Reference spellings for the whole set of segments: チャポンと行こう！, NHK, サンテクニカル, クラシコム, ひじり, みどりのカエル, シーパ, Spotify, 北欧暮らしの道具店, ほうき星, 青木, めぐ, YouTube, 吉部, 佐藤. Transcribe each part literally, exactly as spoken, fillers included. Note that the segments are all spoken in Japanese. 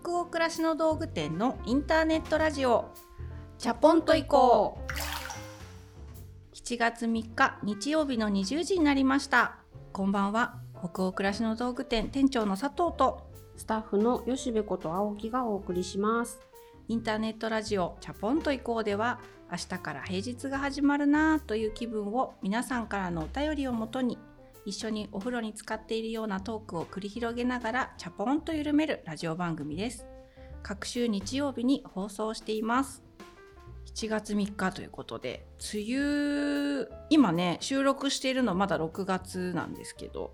北欧暮らしの道具店のインターネットラジオチャポンと行こう。しちがつみっか日曜日のにじゅうじになりました。こんばんは。北欧暮らしの道具店店長の佐藤とスタッフの吉部こと青木がお送りします。インターネットラジオチャポンと行こうでは、明日から平日が始まるなという気分を皆さんからのお便りをもとに、一緒にお風呂に浸かっているようなトークを繰り広げながらチャポンと緩めるラジオ番組です。各週日曜日に放送しています。しちがつみっかということで、梅雨、今ね収録しているのまだろくがつなんですけど、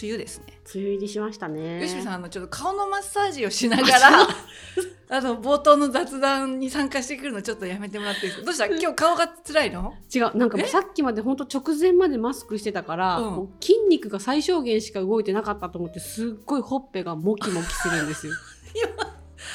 梅雨ですね。梅雨入りしましたね。吉部さん、あのちょっと顔のマッサージをしながらあの冒頭の雑談に参加してくるのちょっとやめてもらっていいですか？どうした？今日顔が辛いの？違う、なんかさっきまで本当直前までマスクしてたから、うん、もう筋肉が最小限しか動いてなかったと思って、すっごいほっぺがモキモキするんですよ今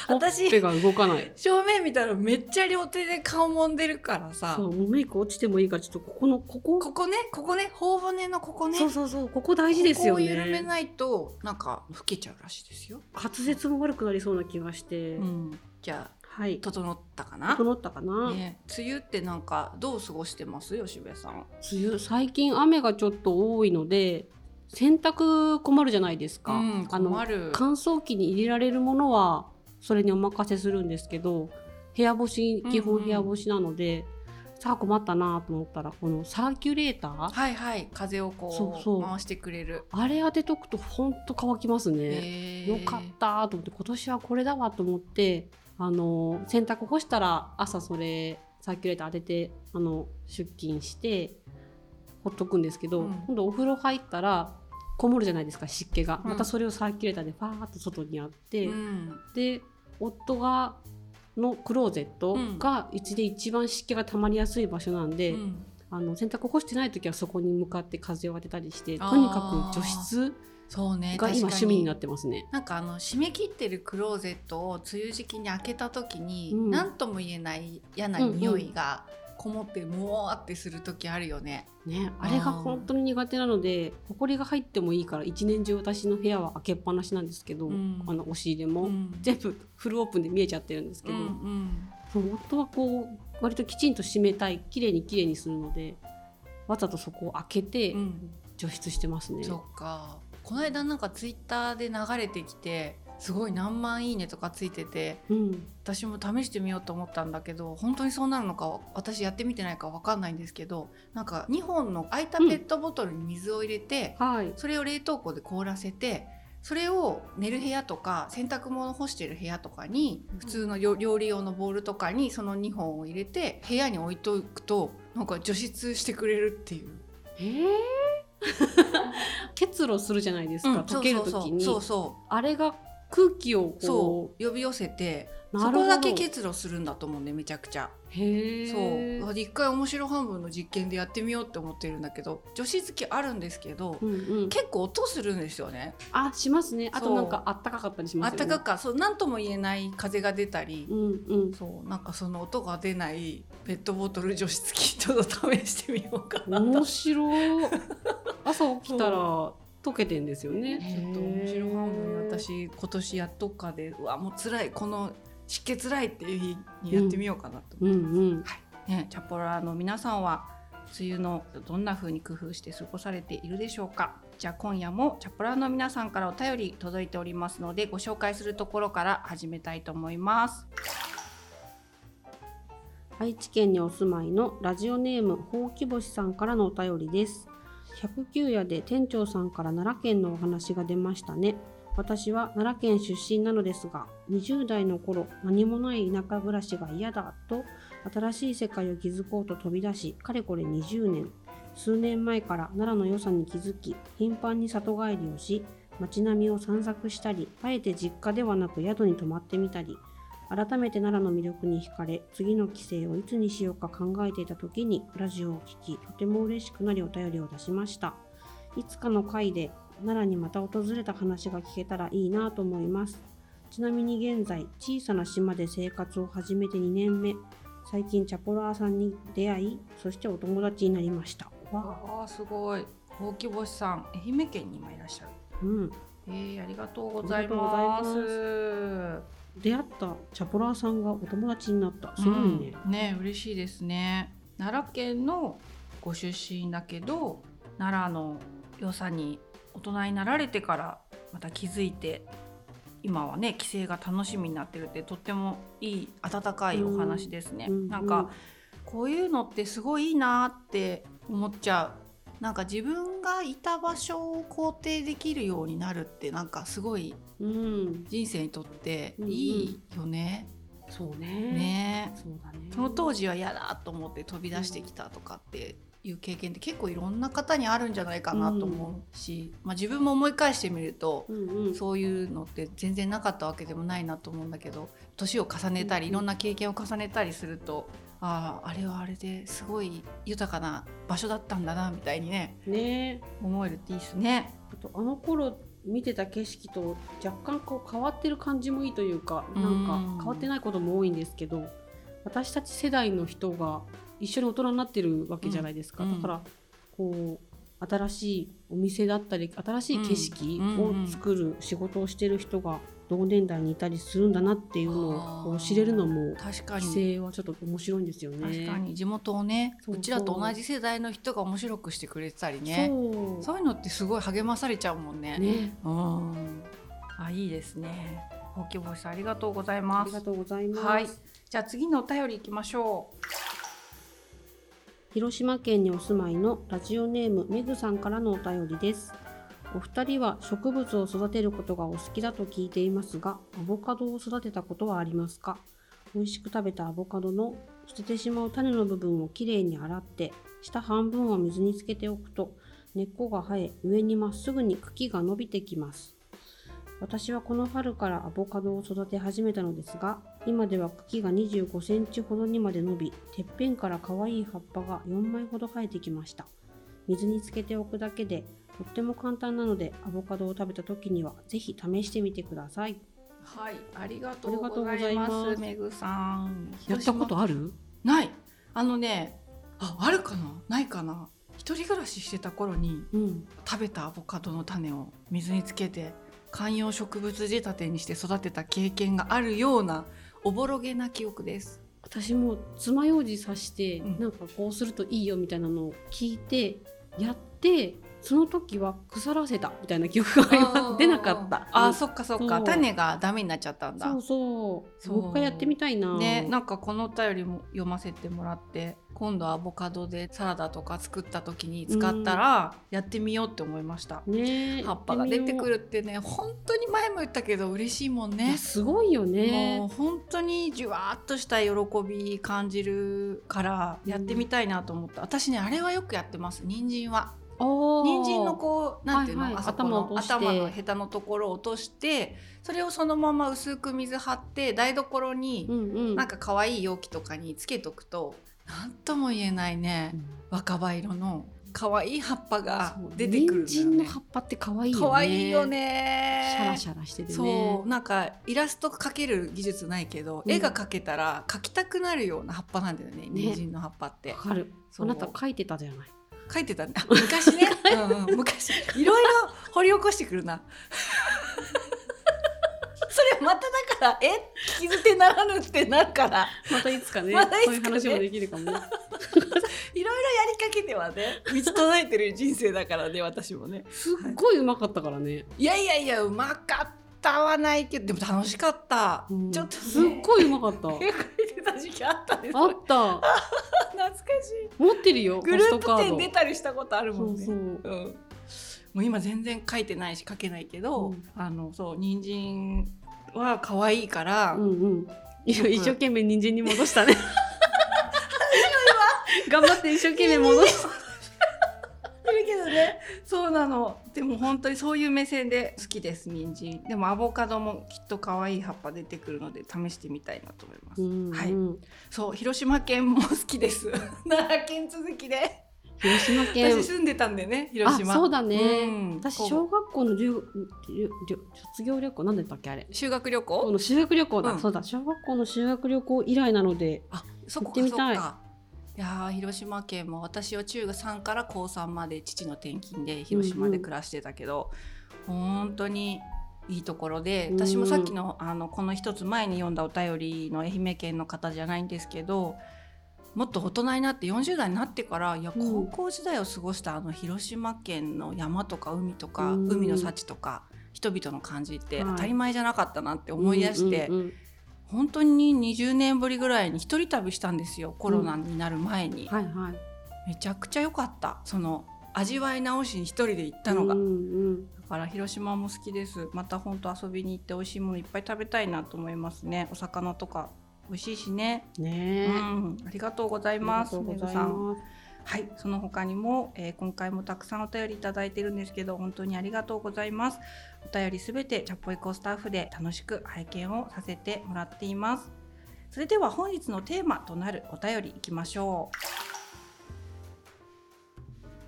私ほっぺが動かない。正面見たらめっちゃ両手で顔揉んでるからさ、そう、もうメイク落ちてもいいから、ちょっとここのここここね、ここね、頬骨のここね、そうそうそう、ここ大事ですよね。ここを緩めないとなんか老けちゃうらしいですよ。滑舌も悪くなりそうな気がして、うん、じゃあ、はい、整ったかな？整ったかな、ね、梅雨ってなんかどう過ごしてます？吉部さん。梅雨最近雨がちょっと多いので洗濯困るじゃないですか、うん、困る。あの乾燥機に入れられるものはそれにお任せするんですけど、部屋干し、基本部屋干しなので、うんうん、さあ困ったなと思ったら、このサーキュレーター、はいはい、風をこう、そうそう回してくれる、あれ当てとくとほんと乾きますね。よかったと思って、今年はこれだわと思って、あの洗濯干したら朝それサーキュレーター当てて、あの出勤してほっとくんですけど、うん、今度お風呂入ったらこもるじゃないですか、湿気が、うん、またそれをサーキュレーターでファーッと外にあって、うん、で夫がのクローゼットがうちで一番湿気が溜まりやすい場所なんで、うん、あの洗濯干してない時はそこに向かって風を当てたりして、とにかく除湿そうね、が今趣味になってますね。なんかあの締め切ってるクローゼットを梅雨時期に開けた時に、うん、なんとも言えない嫌な匂いがこもってもわってする時あるよね。ね、あれが本当に苦手なので、ほこりが入ってもいいから一年中私の部屋は開けっぱなしなんですけど、うん、あの押し入れも、うん、全部フルオープンで見えちゃってるんですけど、うんうん、夫はこう割ときちんと閉めたい、きれいにきれいにするので、わざとそこを開けて除湿してますね、うん、そっか。この間なんかツイッターで流れてきて、すごい何万いいねとかついてて、うん、私も試してみようと思ったんだけど、本当にそうなるのか私やってみてないか分かんないんですけど、なんかにほんの空いたペットボトルに水を入れて、うん、はい、それを冷凍庫で凍らせて、それを寝る部屋とか洗濯物干してる部屋とかに、普通の料理用のボウルとかにそのにほんを入れて部屋に置いとくと、なんか除湿してくれるっていう。えー結露するじゃないですか、うん、溶ける時に。そうそうそう、あれが空気をこう呼び寄せて、そこだけ結露するんだと思うね、めちゃくちゃ。へ、そう、一回面白半分の実験でやってみようって思ってるんだけど、除湿機あるんですけど、うんうん、結構音するんですよね。あ、しますね。あとなんかあったかかったりしますよね。あったかか、そう、なんとも言えない風が出たり、うんうん、そう、なんかその音が出ないペットボトル除湿機、ちょっと試してみようかな。面白い朝起きたら溶けてんですよね。ちょっと面白半分、私今年やっとかで、うわもう辛い、この湿気辛いっていう日にやってみようかなと思ってます、うんうんうん、はいね。チャポラーの皆さんは梅雨のどんな風に工夫して過ごされているでしょうか？じゃあ今夜もチャポラーの皆さんからお便り届いておりますので、ご紹介するところから始めたいと思います。愛知県にお住まいのラジオネームほうき星さんからのお便りです。ひゃくきゅう夜で店長さんから奈良県のお話が出ましたね。私は奈良県出身なのですが、にじゅうだいの頃、何もない田舎暮らしが嫌だと、新しい世界を築こうと飛び出し、かれこれにじゅうねん。数年前から奈良の良さに気づき、頻繁に里帰りをし、街並みを散策したり、あえて実家ではなく宿に泊まってみたり、改めて奈良の魅力に惹かれ、次の帰省をいつにしようか考えていた時にラジオを聞き、とても嬉しくなりお便りを出しました。いつかの回で奈良にまた訪れた話が聞けたらいいなと思います。ちなみに現在小さな島で生活を始めてにねんめ、最近チャポラーさんに出会い、そしてお友達になりました。わあ、すごい。ほうきぼしさん、愛媛県に今いらっしゃる、うん、えー、ありがとうございます。出会ったチャポラーさんがお友達になった。すごいね。うん、ね、嬉しいですね。奈良県のご出身だけど、奈良の良さに大人になられてからまた気づいて、今はね帰省が楽しみになってるって、とってもいい温かいお話ですね。うんうんうん、なんかこういうのってすごいいいなって思っちゃう。なんか自分がいた場所を肯定できるようになるって、なんかすごい人生にとっていいよね。うんうん、そう ね, ね, そうだね。その当時は嫌だと思って飛び出してきたとかっていう経験って結構いろんな方にあるんじゃないかなと思うし、うんまあ、自分も思い返してみると、うんうん、そういうのって全然なかったわけでもないなと思うんだけど、年を重ねたりいろんな経験を重ねたりすると、ああ、あれはあれですごい豊かな場所だったんだなみたいに ね, ね思えるっていいですね。あと、あの頃見てた景色と若干こう変わってる感じもいいというか、なんか変わってないことも多いんですけど、私たち世代の人が一緒に大人になってるわけじゃないですか。うん、だからこう新しいお店だったり新しい景色を作る仕事をしてる人が同年代にいたりするんだなっていうのを知れるのも、規制はちょっと面白いんですよね。確かに地元をね、そうそう、うちらと同じ世代の人が面白くしてくれてたりね、そう、そういうのってすごい励まされちゃうもんね。ね、うん、あ、いいですね。ほうきぼうしさん、ありがとうございます。ありがとうございます。はい、じゃあ次のお便りいきましょう。広島県にお住まいのラジオネームめぐさんからのお便りです。お二人は植物を育てることがお好きだと聞いていますが、アボカドを育てたことはありますか？美味しく食べたアボカドの捨ててしまう種の部分をきれいに洗って、下半分は水につけておくと、根っこが生え、上にまっすぐに茎が伸びてきます。私はこの春からアボカドを育て始めたのですが、今では茎がにじゅうごセンチほどにまで伸び、てっぺんから可愛い葉っぱがよんまいほど生えてきました。水につけておくだけで、とっても簡単なので、アボカドを食べた時にはぜひ試してみてください。はい、ありがとうございます。めぐさん、やったことある？ない。あのね、あ、あるかなないかな。一人暮らししてた頃に、うん、食べたアボカドの種を水につけて観葉植物仕立てにして育てた経験があるようなおぼろげな記憶です。私も爪楊枝刺して、うん、なんかこうするといいよみたいなのを聞いてやって、その時は腐らせたみたいな記憶が出なかった。あ、うん、そっかそっか、種がダメになっちゃったんだ。そうそうそう、もう一回やってみたいな、ね、なんかこのお便りも読ませてもらって、今度アボカドでサラダとか作った時に使ったらやってみようって思いました。ね、葉っぱが出てくるってね、本当に前も言ったけど嬉しいもんね。すごいよね。もう本当にじゅわっとした喜び感じるからやってみたいなと思った。私ね、あれはよくやってます。人参は人参のこう、なんていうの、はいはい、頭を落として、頭のヘタのところを落として、それをそのまま薄く水張って台所に、うんうん、なんか可愛い容器とかにつけとくと、なんとも言えないね、うん、若葉色の可愛い葉っぱが出てくるんだよね。人参の葉っぱって可愛いよね。可愛いよね。シャラシャラしててね。そう、なんかイラスト描ける技術ないけど、うん、絵が描けたら描きたくなるような葉っぱなんだよね。人参の葉っぱって。わかる。あなた描いてたじゃない。書いてたね、昔ね、うん、昔いろいろ掘り起こしてくるなそれまただから、え、聞き捨てならぬってなるからまたいつかね、またいつかね、そういう話もできるかもいろいろやりかけてはね、道となえてる人生だからね、私もね。すっごいうまかったからね、はい、いやいやいや、うまかったはないけど、でも楽しかった、うん、ちょっと、ね、すっごいうまかった時期あったです。あった。懐かしい。持ってるよ。グループ展出たりしたことあるもんね。そうそう、うん、もう今全然書いてないし書けないけど、うん、あのそう人参は可愛いから、うんうん、一生懸命人参に戻したね。頑張って一生懸命戻した。いるけどね。そうなの。でも本当にそういう目線で好きです人参。でもアボカドもきっと可愛い葉っぱ出てくるので試してみたいなと思います。うんうん、はい。そう、広島県も好きです。奈良県続きで。広島県。私住んでたんでね、広島。あ、そうだね。うん、私小学校の卒業旅行、なんだったっけあれ。修学旅行？この修学旅行だ、うん。そうだ。小学校の修学旅行以来なので、あ、そこか、行ってみたい。そっか。いや、広島県も私は中学さんから高さんまで父の転勤で広島で暮らしてたけど、本当にいいところで、私もさっきの、あのこの一つ前に読んだお便りの愛媛県の方じゃないんですけど、もっと大人になってよんじゅう代になってから、いや高校時代を過ごしたあの広島県の山とか海とか海の幸とか人々の感じって当たり前じゃなかったなって思い出して、本当ににじゅうねんぶりぐらいに一人旅したんですよ、コロナになる前に。めちゃくちゃ良かった、その味わい直しに一人で行ったのが。だから広島も好きです。また本当遊びに行って美味しいものいっぱい食べたいなと思いますね。お魚とか美味しいしね。ね、うん、ありがとうございます。ねずさん。はい、その他にも、えー、今回もたくさんお便りいただいてるんですけど、本当にありがとうございます。お便りすべてチャポエコスタッフで楽しく拝見をさせてもらっています。それでは本日のテーマとなるお便りいきましょう。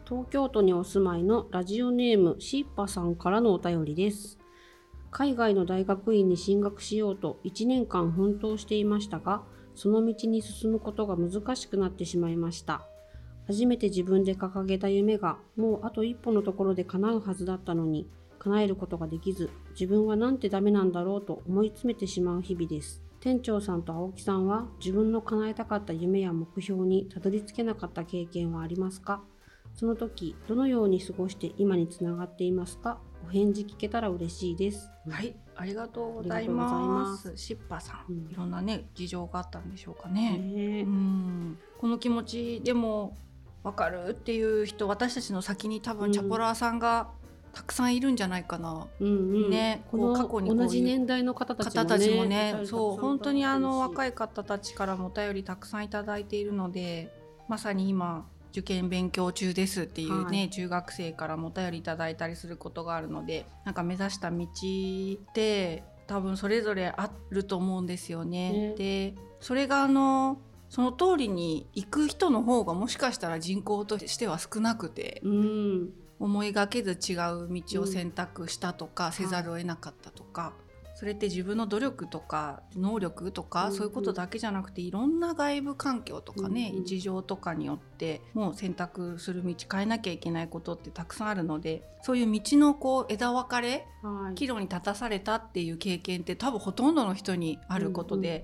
東京都にお住まいのラジオネームシーパさんからのお便りです。海外の大学院に進学しようといちねんかん奮闘していましたが、その道に進むことが難しくなってしまいました。初めて自分で掲げた夢がもうあと一歩のところで叶うはずだったのに、叶えることができず、自分はなんてダメなんだろうと思い詰めてしまう日々です。店長さんと青木さんは自分の叶えたかった夢や目標にたどり着けなかった経験はありますか？その時どのように過ごして今につながっていますか？お返事聞けたら嬉しいです。はい、ありがとうございます。しっぱさん、うん、いろんなね事情があったんでしょうかね。うん、この気持ちでもわかるっていう人、私たちの先に多分チャポラーさんがたくさんいるんじゃないかな、うんうん、ね、こう過去にこう同じ年代の方たちも ね, たちもねそう本当にあの若い方たちからもお便りたくさんいただいているので、まさに今受験勉強中ですっていうね、はい、中学生からもお便りいただいたりすることがあるので、なんか目指した道って多分それぞれあると思うんですよね。で、それがあのその通りに行く人の方がもしかしたら人口としては少なくて、うん、思いがけず違う道を選択したとか、うん、せざるを得なかったとか、それって自分の努力とか能力とか、うんうん、そういうことだけじゃなくていろんな外部環境とかね、うんうん、事情とかによってもう選択する道変えなきゃいけないことってたくさんあるので、そういう道のこう枝分かれ、はい、岐路に立たされたっていう経験って多分ほとんどの人にあることで、うんうん、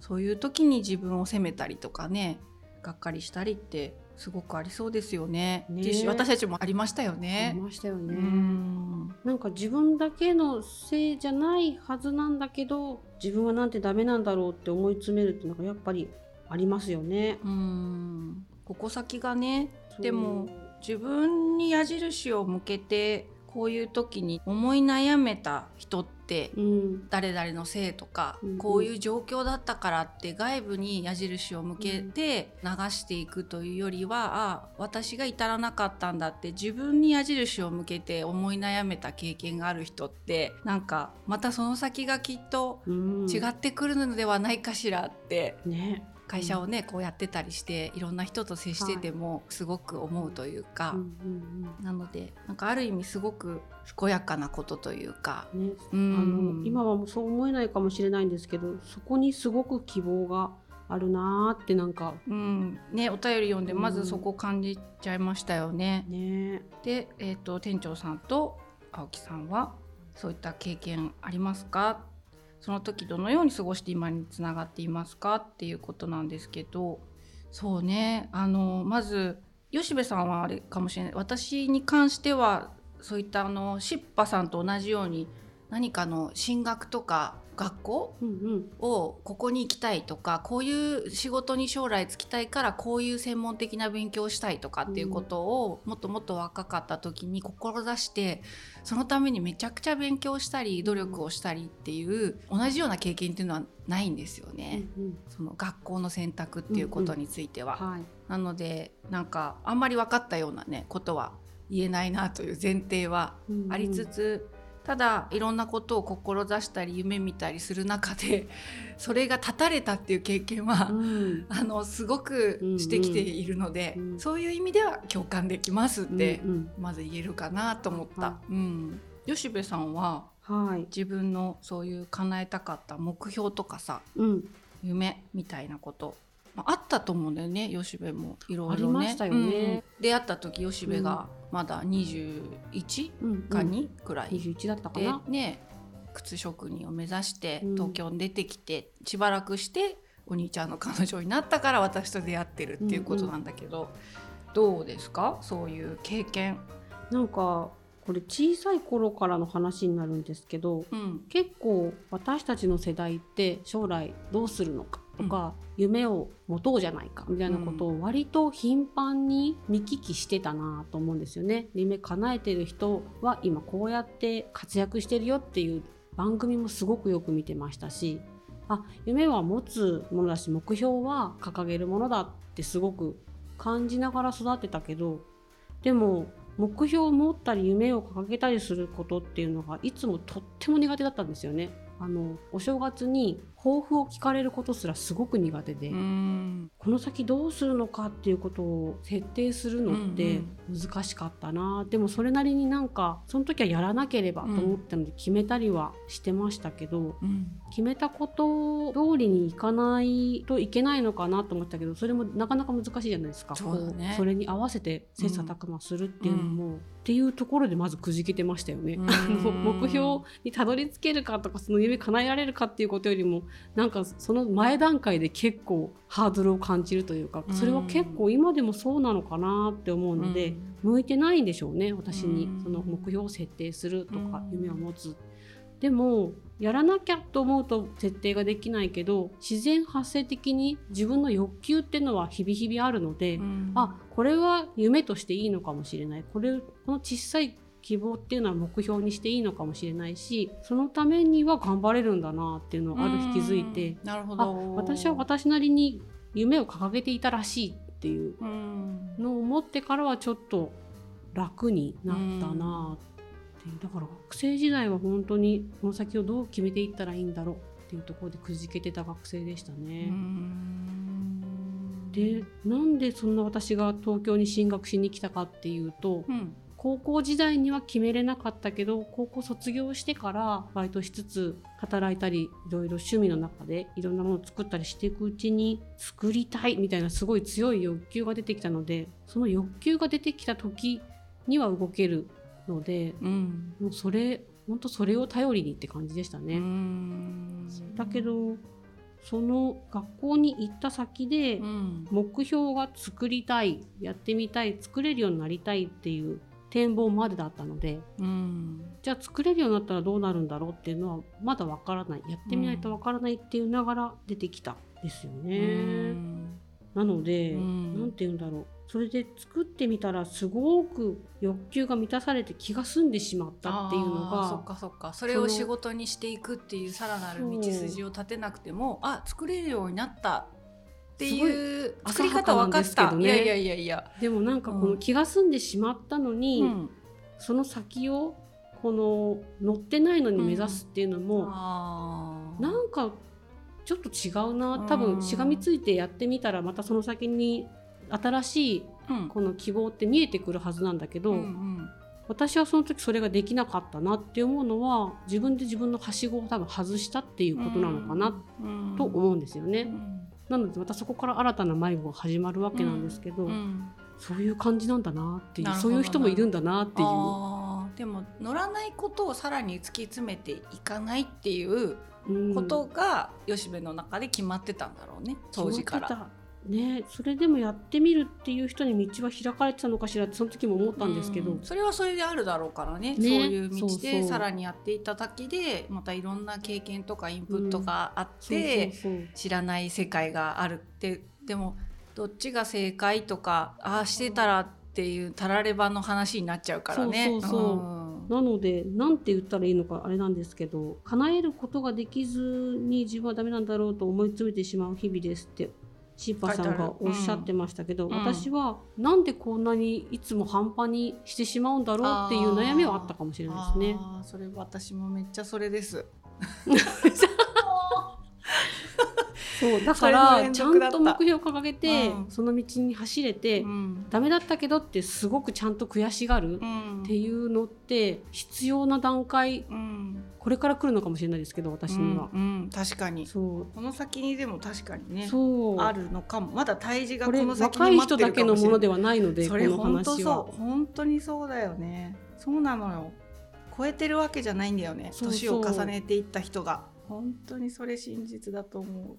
そういう時に自分を責めたりとかね、がっかりしたりってすごくありそうですよ ね, ね私たちもありましたよね。ありましたよね。うん、なんか自分だけのせいじゃないはずなんだけど、自分はなんてダメなんだろうって思い詰めるってなんかやっぱりありますよね。うん、ここ先がね、でも自分に矢印を向けてこういう時に思い悩めた人って誰々のせいとか、うん、こういう状況だったからって外部に矢印を向けて流していくというよりは、あ、私が至らなかったんだって自分に矢印を向けて思い悩めた経験がある人って、なんかまたその先がきっと違ってくるのではないかしらって、うんね、会社をねこうやってたりしていろんな人と接しててもすごく思うというか、はい、うんうん、なのでなんかある意味すごく健やかなことというか、ね、うん、あの今はもうそう思えないかもしれないんですけど、そこにすごく希望があるなってなんか、うんね、お便り読んでまずそこ感じちゃいましたよね。うん、ね、で、えーと、店長さんと青木さんはそういった経験ありますか？その時どのように過ごして今につながっていますかっていうことなんですけど、そうね、あのまず吉部さんはあれかもしれない、私に関してはそういったあのしっぱさんと同じように何かの進学とか学校をここに行きたいとか、こういう仕事に将来就きたいからこういう専門的な勉強をしたいとかっていうことをもっともっと若かった時に志して、そのためにめちゃくちゃ勉強したり努力をしたりっていう同じような経験っていうのはないんですよね、うんうん、その学校の選択っていうことについては、うんうん、はい、なのでなんかあんまり分かったようなねことは言えないなという前提はありつつ、うんうん、ただいろんなことを志したり夢見たりする中でそれが断たれたっていう経験は、うん、あのすごくしてきているので、うんうん、そういう意味では共感できますって、うんうん、まず言えるかなと思った、はい、うん、吉部さんは、はい、自分のそういう叶えたかった目標とかさ、うん、夢みたいなことまあ、あったと思うんだよね。吉部もいろいろねありましたよね、うん、出会った時吉部がまだにじゅういちかにくらい、うんうん、にじゅういちだったかなで、ね、靴職人を目指して東京に出てきて、うん、しばらくしてお兄ちゃんの彼女になったから私と出会ってるっていうことなんだけど、うんうん、どうですかそういう経験。なんかこれ小さい頃からの話になるんですけど、うん、結構私たちの世代って将来どうするのかとか、うん、夢を持とうじゃないかみたいなことを割と頻繁に見聞きしてたなと思うんですよね。夢叶えてる人は今こうやって活躍してるよっていう番組もすごくよく見てましたし、あ、夢は持つものだし目標は掲げるものだってすごく感じながら育ってたけど、でも目標を持ったり夢を掲げたりすることっていうのがいつもとっても苦手だったんですよね。あのお正月に抱負を聞かれることすらすごく苦手で、うーん、この先どうするのかっていうことを設定するのって難しかったな、うんうん、でもそれなりになんかその時はやらなければと思ったので決めたりはしてましたけど、うん、決めたこと通りにいかないといけないのかなと思ったけど、それもなかなか難しいじゃないですか。 そうだね、それに合わせて切磋琢磨するっていうのも、うんうん、っていうところでまずくじけてましたよね、うん、目標にたどり着けるかとかその夢叶えられるかっていうことよりもなんかその前段階で結構ハードルを感じるというか、それは結構今でもそうなのかなって思うので、うん、向いてないんでしょうね私に、うん、その目標を設定するとか、うん、夢を持つ。でもやらなきゃと思うと設定ができないけど、自然発生的に自分の欲求っていうのは日々日々あるので、うん、あ、これは夢としていいのかもしれない、これ、この小さい希望っていうのは目標にしていいのかもしれないし、そのためには頑張れるんだなっていうのをある日気づいて、なるほど、あ、私は私なりに夢を掲げていたらしいっていうのを思ってからはちょっと楽になったなっていう。だから学生時代は本当にこの先をどう決めていったらいいんだろうっていうところでくじけてた学生でしたね。うーん、で、なんでそんな私が東京に進学しに来たかっていうと、うん、高校時代には決めれなかったけど、高校卒業してからバイトしつつ働いたり、いろいろ趣味の中でいろんなものを作ったりしていくうちに作りたいみたいなすごい強い欲求が出てきたので、その欲求が出てきた時には動けるので、うん、もうそれ本当それを頼りにって感じでしたね。うーん、だけどその学校に行った先で、うん、目標が作りたい、やってみたい、作れるようになりたいっていう展望までだったので、うん、じゃあ作れるようになったらどうなるんだろうっていうのはまだわからない、やってみないとわからないっていうながら出てきたですよね、うん、なので、うん、なんて言うんだろう、それで作ってみたらすごく欲求が満たされて気が済んでしまったっていうのが、あ、そっかそっか、それを仕事にしていくっていうさらなる道筋を立てなくても、あ、作れるようになったっていう作り方分かった、ね、いやいやいやいや、でもなんかこの気が済んでしまったのに、うん、その先をこの乗ってないのに目指すっていうのも、うん、あ、なんかちょっと違うな、多分しがみついてやってみたらまたその先に新しいこの希望って見えてくるはずなんだけど、うんうんうん、私はその時それができなかったなって思うのは、自分で自分のはしごを多分外したっていうことなのかなと思うんですよね、うんうんうん、なのでまたそこから新たな迷子が始まるわけなんですけど、うんうん、そういう感じなんだなっていう、そういう人もいるんだなっていう。あ、でも乗らないことをさらに突き詰めていかないっていうことが吉部の中で決まってたんだろうね、うん、当時から、ね、それでもやってみるっていう人に道は開かれてたのかしらってその時も思ったんですけど、うん、それはそれであるだろうからね、ね、そういう道でさらにやっていただけでまたいろんな経験とかインプットがあって、うん、そうそうそう、知らない世界があるって。でもどっちが正解とか、ああしてたらっていうたらればの話になっちゃうからね。そうそうそう、うん、なのでなんて言ったらいいのかあれなんですけど、叶えることができずに自分はダメなんだろうと思い詰めてしまう日々ですってシーパーさんがおっしゃってましたけど、うん、私はなんでこんなにいつも半端にしてしまうんだろうっていう悩みはあったかもしれないですね。ああ、それ私もめっちゃそれですそうだからちゃんと目標を掲げて、うん、その道に走れて、うん、ダメだったけどってすごくちゃんと悔しがるっていうのって必要な段階、うん、これから来るのかもしれないですけど私には、うんうん、確かにそうこの先にでも確かにねそうあるのかもまだ胎児がこの先に待ってるかもしれない若い人だけのものではないのでそれ本当そう本当にそうだよねそうなのよ超えてるわけじゃないんだよね年を重ねていった人が本当にそれ真実だと思う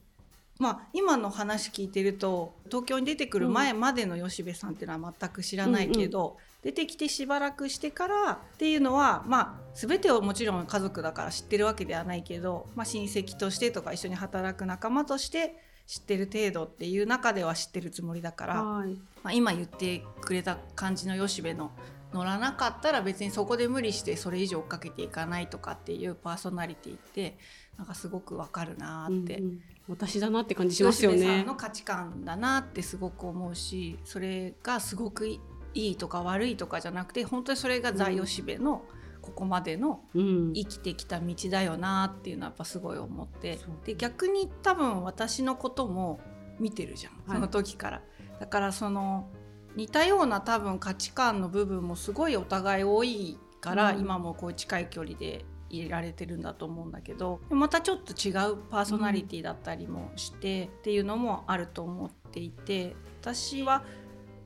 まあ、今の話聞いてると東京に出てくる前までの吉部さんっていうのは全く知らないけど、うんうん、出てきてしばらくしてからっていうのは、まあ、全てをもちろん家族だから知ってるわけではないけど、まあ、親戚としてとか一緒に働く仲間として知ってる程度っていう中では知ってるつもりだから、はいまあ、今言ってくれた感じの吉部の乗らなかったら別にそこで無理してそれ以上追っかけていかないとかっていうパーソナリティってなんかすごくわかるなって、うんうん、私だなって感じしますよね吉部さんの価値観だなってすごく思うしそれがすごくいいとか悪いとかじゃなくて本当にそれがザ・吉部のここまでの生きてきた道だよなっていうのはやっぱすごい思って、うん、で逆に多分私のことも見てるじゃん、はい、その時からだからその似たような多分価値観の部分もすごいお互い多いから、うん、今もこう近い距離でいられてるんだと思うんだけどまたちょっと違うパーソナリティだったりもして、うん、っていうのもあると思っていて私は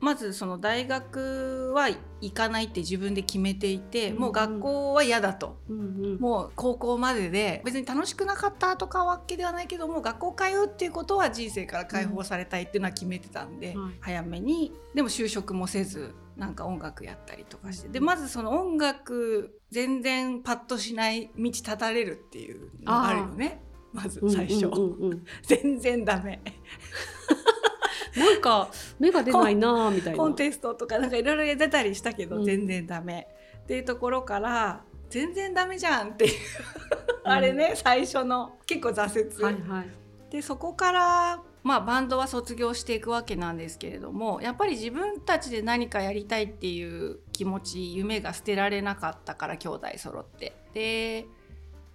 まずその大学は行かないって自分で決めていて、うんうん、もう学校は嫌だと、うんうん、もう高校までで別に楽しくなかったとかわけではないけどもう学校通うっていうことは人生から解放されたいっていうのは決めてたんで、うん、早めにでも就職もせずなんか音楽やったりとかしてでまずその音楽全然パッとしない道立たれるっていうのがあるよねまず最初、うんうんうんうん、全然ダメなんか目が出ないなみたいなコンテストとかなんかいろいろやってたりしたけど全然ダメ、うん、っていうところから全然ダメじゃんっていうあれね、うん、最初の結構挫折、はいはい、でそこからまあバンドは卒業していくわけなんですけれどもやっぱり自分たちで何かやりたいっていう気持ち夢が捨てられなかったから兄弟揃ってで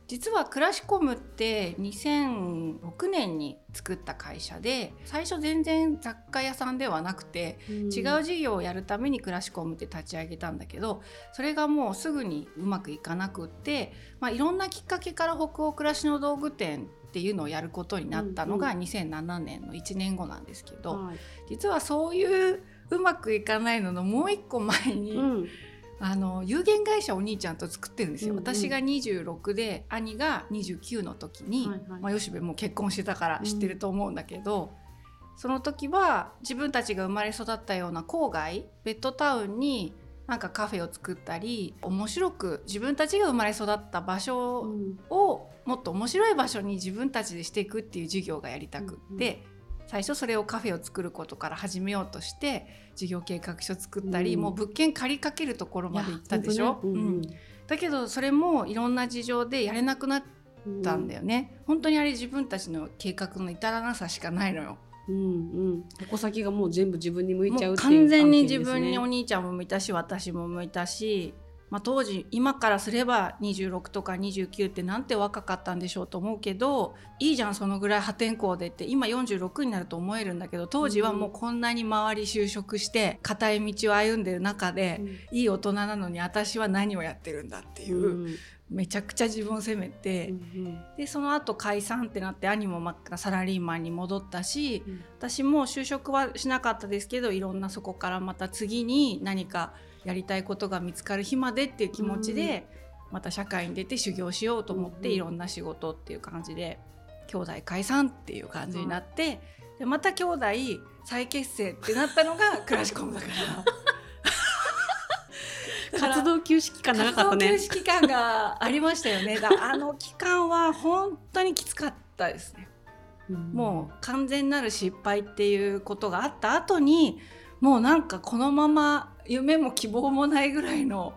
実はクラシコムってにせんろくねんに作った会社で最初全然雑貨屋さんではなくて、うん、違う事業をやるためにクラシコムって立ち上げたんだけどそれがもうすぐにうまくいかなくって、まあ、いろんなきっかけから北欧暮らしの道具店っていうのをやることになったのがにせんななねんのいちねんごなんですけど、うんうん、実はそういううまくいかないののもう一個前に、うんあの有限会社をお兄ちゃんと作ってるんですよ、うんうん、私がにじゅうろくで兄がにじゅうきゅうの時に、はいはいまあ、吉部も結婚してたから知ってると思うんだけど、うん、その時は自分たちが生まれ育ったような郊外ベッドタウンになんかカフェを作ったり面白く自分たちが生まれ育った場所を、うん、もっと面白い場所に自分たちでしていくっていう事業がやりたくって、うんうん最初それをカフェを作ることから始めようとして事業計画書作ったり、うん、もう物件借りかけるところまで行ったでしょ、うんうん、だけどそれもいろんな事情でやれなくなったんだよね、うん、本当にあれ自分たちの計画の至らなさしかないのようんうん、矛先がもう全部自分に向いちゃうっていう、もう完全に自分にお兄ちゃんも向いたし私も向いたし、まあ、当時今からすればにじゅうろくとかにじゅうきゅうってなんて若かったんでしょうと思うけどいいじゃんそのぐらい破天荒でって今よんじゅうろくになると思えるんだけど当時はもうこんなに周り就職して固い道を歩んでる中で、うん、いい大人なのに私は何をやってるんだっていう、うん、めちゃくちゃ自分を責めて、うん、でその後解散ってなって兄もまたサラリーマンに戻ったし、うん、私も就職はしなかったですけどいろんなそこからまた次に何かやりたいことが見つかる日までっていう気持ちでまた社会に出て修行しようと思っていろんな仕事っていう感じで兄弟解散っていう感じになってでまた兄弟再結成ってなったのがクラシコムだから活動休止期間長かったね活動休止期間がありましたよねだあの期間は本当にきつかったですねもう完全なる失敗っていうことがあった後にもうなんかこのまま夢も希望もないぐらいの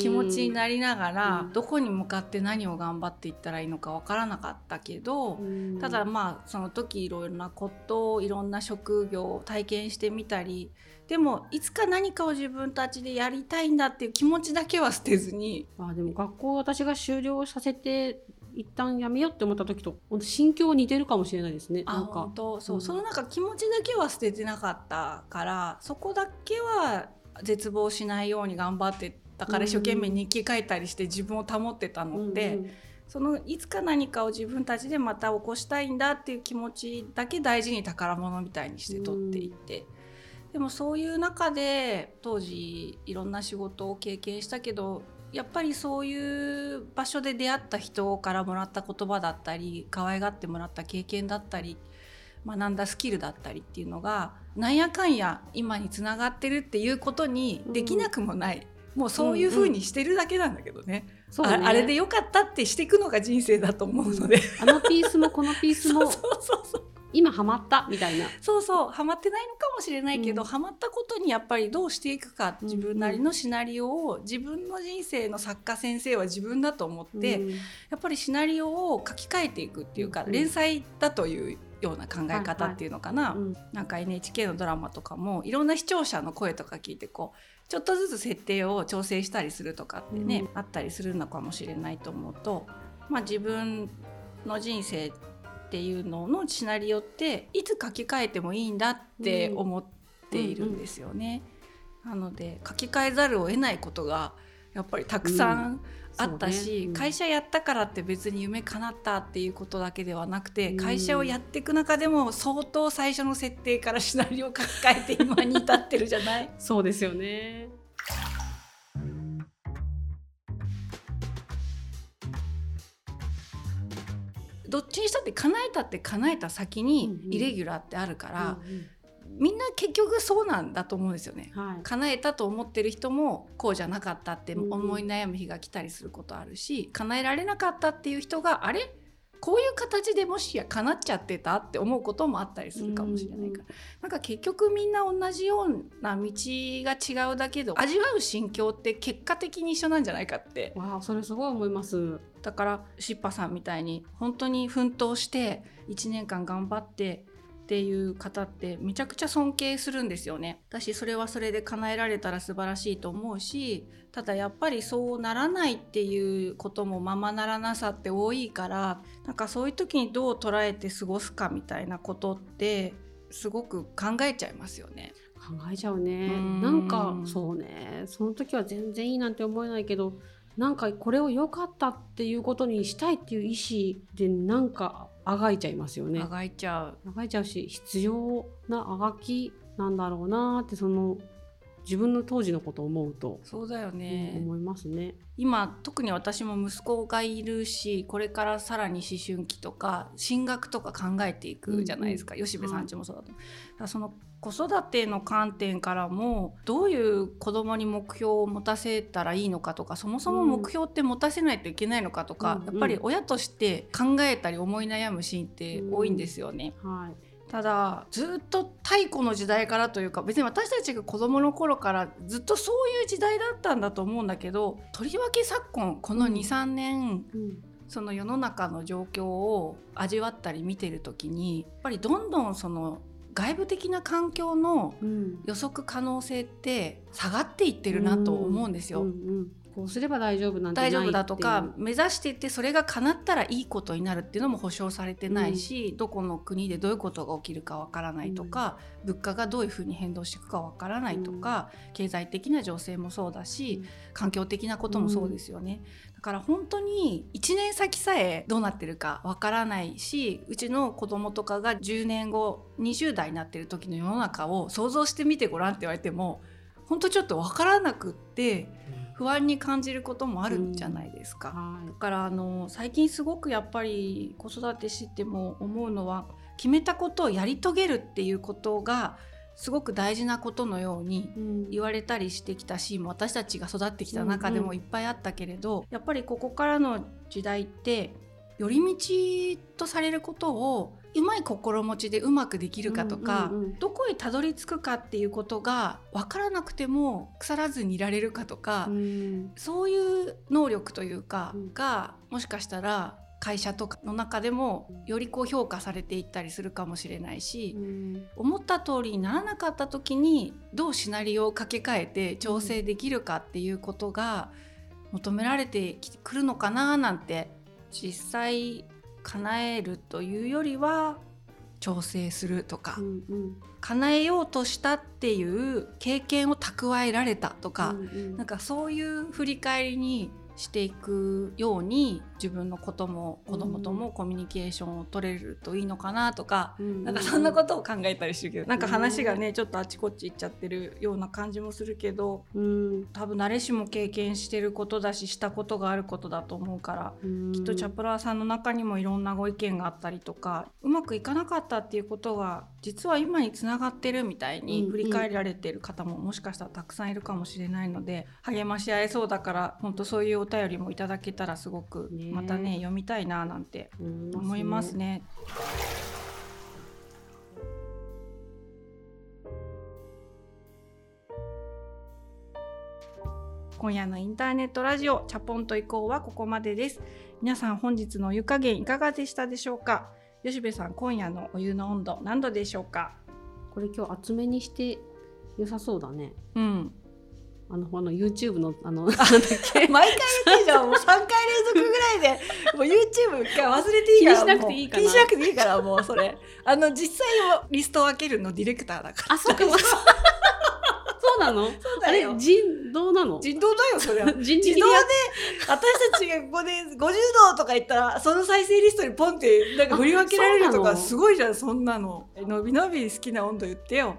気持ちになりながらどこに向かって何を頑張っていったらいいのか分からなかったけどただまあその時いろんなことをいろんな職業を体験してみたりでもいつか何かを自分たちでやりたいんだっていう気持ちだけは捨てずにあでも学校私が修了させて一旦やめようって思った時と心境似てるかもしれないですね。なんか本当そう、うん、そのなんか気持ちだけは捨ててなかったから、そこだけは絶望しないように頑張ってたから、一生懸命日記書いたりして自分を保ってたのって、うんうん、そのいつか何かを自分たちでまた起こしたいんだっていう気持ちだけ大事に宝物みたいにして取っていって、うん、でもそういう中で当時いろんな仕事を経験したけど、やっぱりそういう場所で出会った人からもらった言葉だったり、可愛がってもらった経験だったり、学んだスキルだったりっていうのがなんやかんや今につながってるっていうことにできなくもない、うん、もうそういう風にしてるだけなんだけどね、うんうん、そうね、あ, あれで良かったってしていくのが人生だと思うので、あのピースもこのピースもそうそうそうそう、今ハマったみたいな、そうそう、ハマってないのかもしれないけど、うん、ハマったことにやっぱりどうしていくか、自分なりのシナリオを、自分の人生の作家先生は自分だと思って、うん、やっぱりシナリオを書き換えていくっていうか、うん、連載だというような考え方っていうのかな、はいはい、うん、なんか エヌエイチケー のドラマとかもいろんな視聴者の声とか聞いて、こうちょっとずつ設定を調整したりするとかってね、うん、あったりするのかもしれないと思うと、まあ、自分の人生っていうののシナリオっていつ書き換えてもいいんだって思っているんですよね、うんうんうん、なので書き換えざるを得ないことがやっぱりたくさんあったし、うんねうん、会社やったからって別に夢叶ったっていうことだけではなくて、会社をやっていく中でも相当最初の設定からシナリオを書き換えて今に至ってるじゃないそうですよね。どっちにしたって叶えたって叶えた先にイレギュラーってあるから、うんうん、みんな結局そうなんだと思うんですよね、はい、叶えたと思ってる人もこうじゃなかったって思い悩む日が来たりすることあるし、うん、叶えられなかったっていう人があれこういう形でもしや叶っちゃってたって思うこともあったりするかもしれないから、うん、なんか結局みんな同じような道が違うだけど味わう心境って結果的に一緒なんじゃないかって、わあ、それすごい思います。だからしっぱさんみたいに本当に奮闘していちねんかん頑張ってっていう方ってめちゃくちゃ尊敬するんですよね。私それはそれで叶えられたら素晴らしいと思うし、ただやっぱりそうならないっていうこともままならなさって多いから、なんかそういう時にどう捉えて過ごすかみたいなことってすごく考えちゃいますよね。考えちゃうね。なんかそうね、その時は全然いいなんて思えないけど、なんかこれを良かったっていうことにしたいっていう意思でなんかあがいちゃいますよね。あがいちゃうあがいちゃうし、必要なあがきなんだろうなって、その自分の当時のことを思うとそうだよね、うん、思いますね。今特に私も息子がいるし、これからさらに思春期とか進学とか考えていくじゃないですか、うん、吉部さんちもそうだと、はい、だからその子育ての観点からもどういう子供に目標を持たせたらいいのかとか、そもそも目標って持たせないといけないのかとか、うん、やっぱり親として考えたり思い悩むシーンって多いんですよね、うん、はい。ただずっと太古の時代からというか、別に私たちが子どもの頃からずっとそういう時代だったんだと思うんだけど、とりわけ昨今この にさんねん、うんうん、その世の中の状況を味わったり見てる時に、やっぱりどんどんその外部的な環境の予測可能性って下がっていってるなと思うんですよ、うんうんうん。こうすれば大丈夫なんてないっていう、大丈夫だとか目指していてそれが叶ったらいいことになるっていうのも保証されてないし、うん、どこの国でどういうことが起きるかわからないとか、うん、物価がどういうふうに変動していくかわからないとか、うん、経済的な情勢もそうだし、うん、環境的なこともそうですよね、うん、だから本当にいちねんさきさえどうなってるかわからないし、うちの子供とかがじゅうねんごにじゅうだいになってる時の世の中を想像してみてごらんって言われても本当ちょっとわからなくって、うん、不安に感じることもあるんじゃないですか、うんはい、だからあの最近すごくやっぱり子育てしても思うのは、決めたことをやり遂げるっていうことがすごく大事なことのように言われたりしてきたし、うん、私たちが育ってきた中でもいっぱいあったけれど、うんうん、やっぱりここからの時代って寄り道とされることをうまい心持ちでうまくできるかとか、うんうんうん、どこへたどり着くかっていうことが分からなくても腐らずにいられるかとか、うん、そういう能力というかがもしかしたら会社とかの中でもよりこう評価されていったりするかもしれないし、うん、思った通りにならなかった時にどうシナリオをかけ替えて調整できるかっていうことが求められてくるのかななんて実際叶えるというよりは調整するとか、うんうん、叶えようとしたっていう経験を蓄えられたとか、うんうん、なんかそういう振り返りにしていくように自分のことも子供ともコミュニケーションを取れるといいのかなとか、うん、なんかそんなことを考えたりしてるけど、うん、なんか話がねちょっとあちこち行っちゃってるような感じもするけど、うん、多分誰しも経験してることだししたことがあることだと思うから、うん、きっとチャプラーさんの中にもいろんなご意見があったりとか、うまくいかなかったっていうことが実は今につながってるみたいに振り返られてる方ももしかしたらたくさんいるかもしれないので、励まし合えそうだから本当そういうお便りもいただけたらすごくまた ね, ね読みたいななんて思いますね。今夜のインターネットラジオチャポンと行こうはここまでです。皆さん本日のお湯加減いかがでしたでしょうか。吉部さん、今夜のお湯の温度何度でしょうか。これ今日厚めにして良さそうだね。うん、あの、あの YouTube のあのあ毎回言ってじゃんもうさんかい連続ぐらいでもう YouTube 一回忘れていいから気にしなくていいから気にしなくていいからもうそれあの実際はリストを開けるのディレクターだから。あ、そうかそうそうなの。そうだよ。あれ人道なの。人道だよそれは。人道で私たちがここでごじゅうどとか言ったらその再生リストにポンってなんか振り分けられるとかすごいじゃん。そんなののびのび好きな温度言ってよ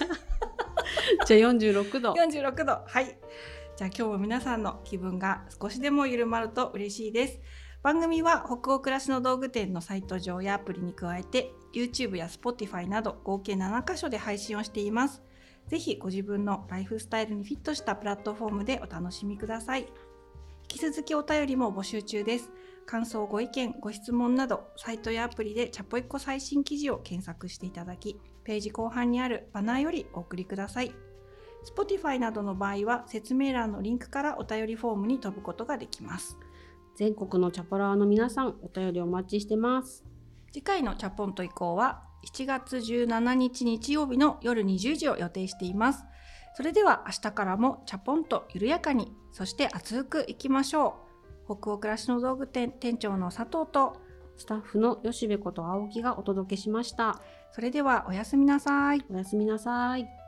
じゃあじゃあよんじゅうろくどよんじゅうろくど、はい。じゃあ今日も皆さんの気分が少しでも緩まると嬉しいです。番組は北欧暮らしの道具店のサイト上やアプリに加えて YouTube や Spotify など合計ななかしょで配信をしています。ぜひご自分のライフスタイルにフィットしたプラットフォームでお楽しみください。引き続きお便りも募集中です。感想、ご意見、ご質問などサイトやアプリでチャポイコ最新記事を検索していただき、ページ後半にあるバナーよりお送りください。Spotify などの場合は説明欄のリンクからお便りフォームに飛ぶことができます。全国のチャポラーの皆さん、お便りお待ちしてます。次回のチャポンと移行はしちがつじゅうしちにち日曜日の夜にじゅうじを予定しています。それでは明日からもチャポンと緩やかに、そして熱くいきましょう。北欧暮らしの道具店店長の佐藤とスタッフの吉部こと青木がお届けしました。それではおやすみなさい。おやすみなさい。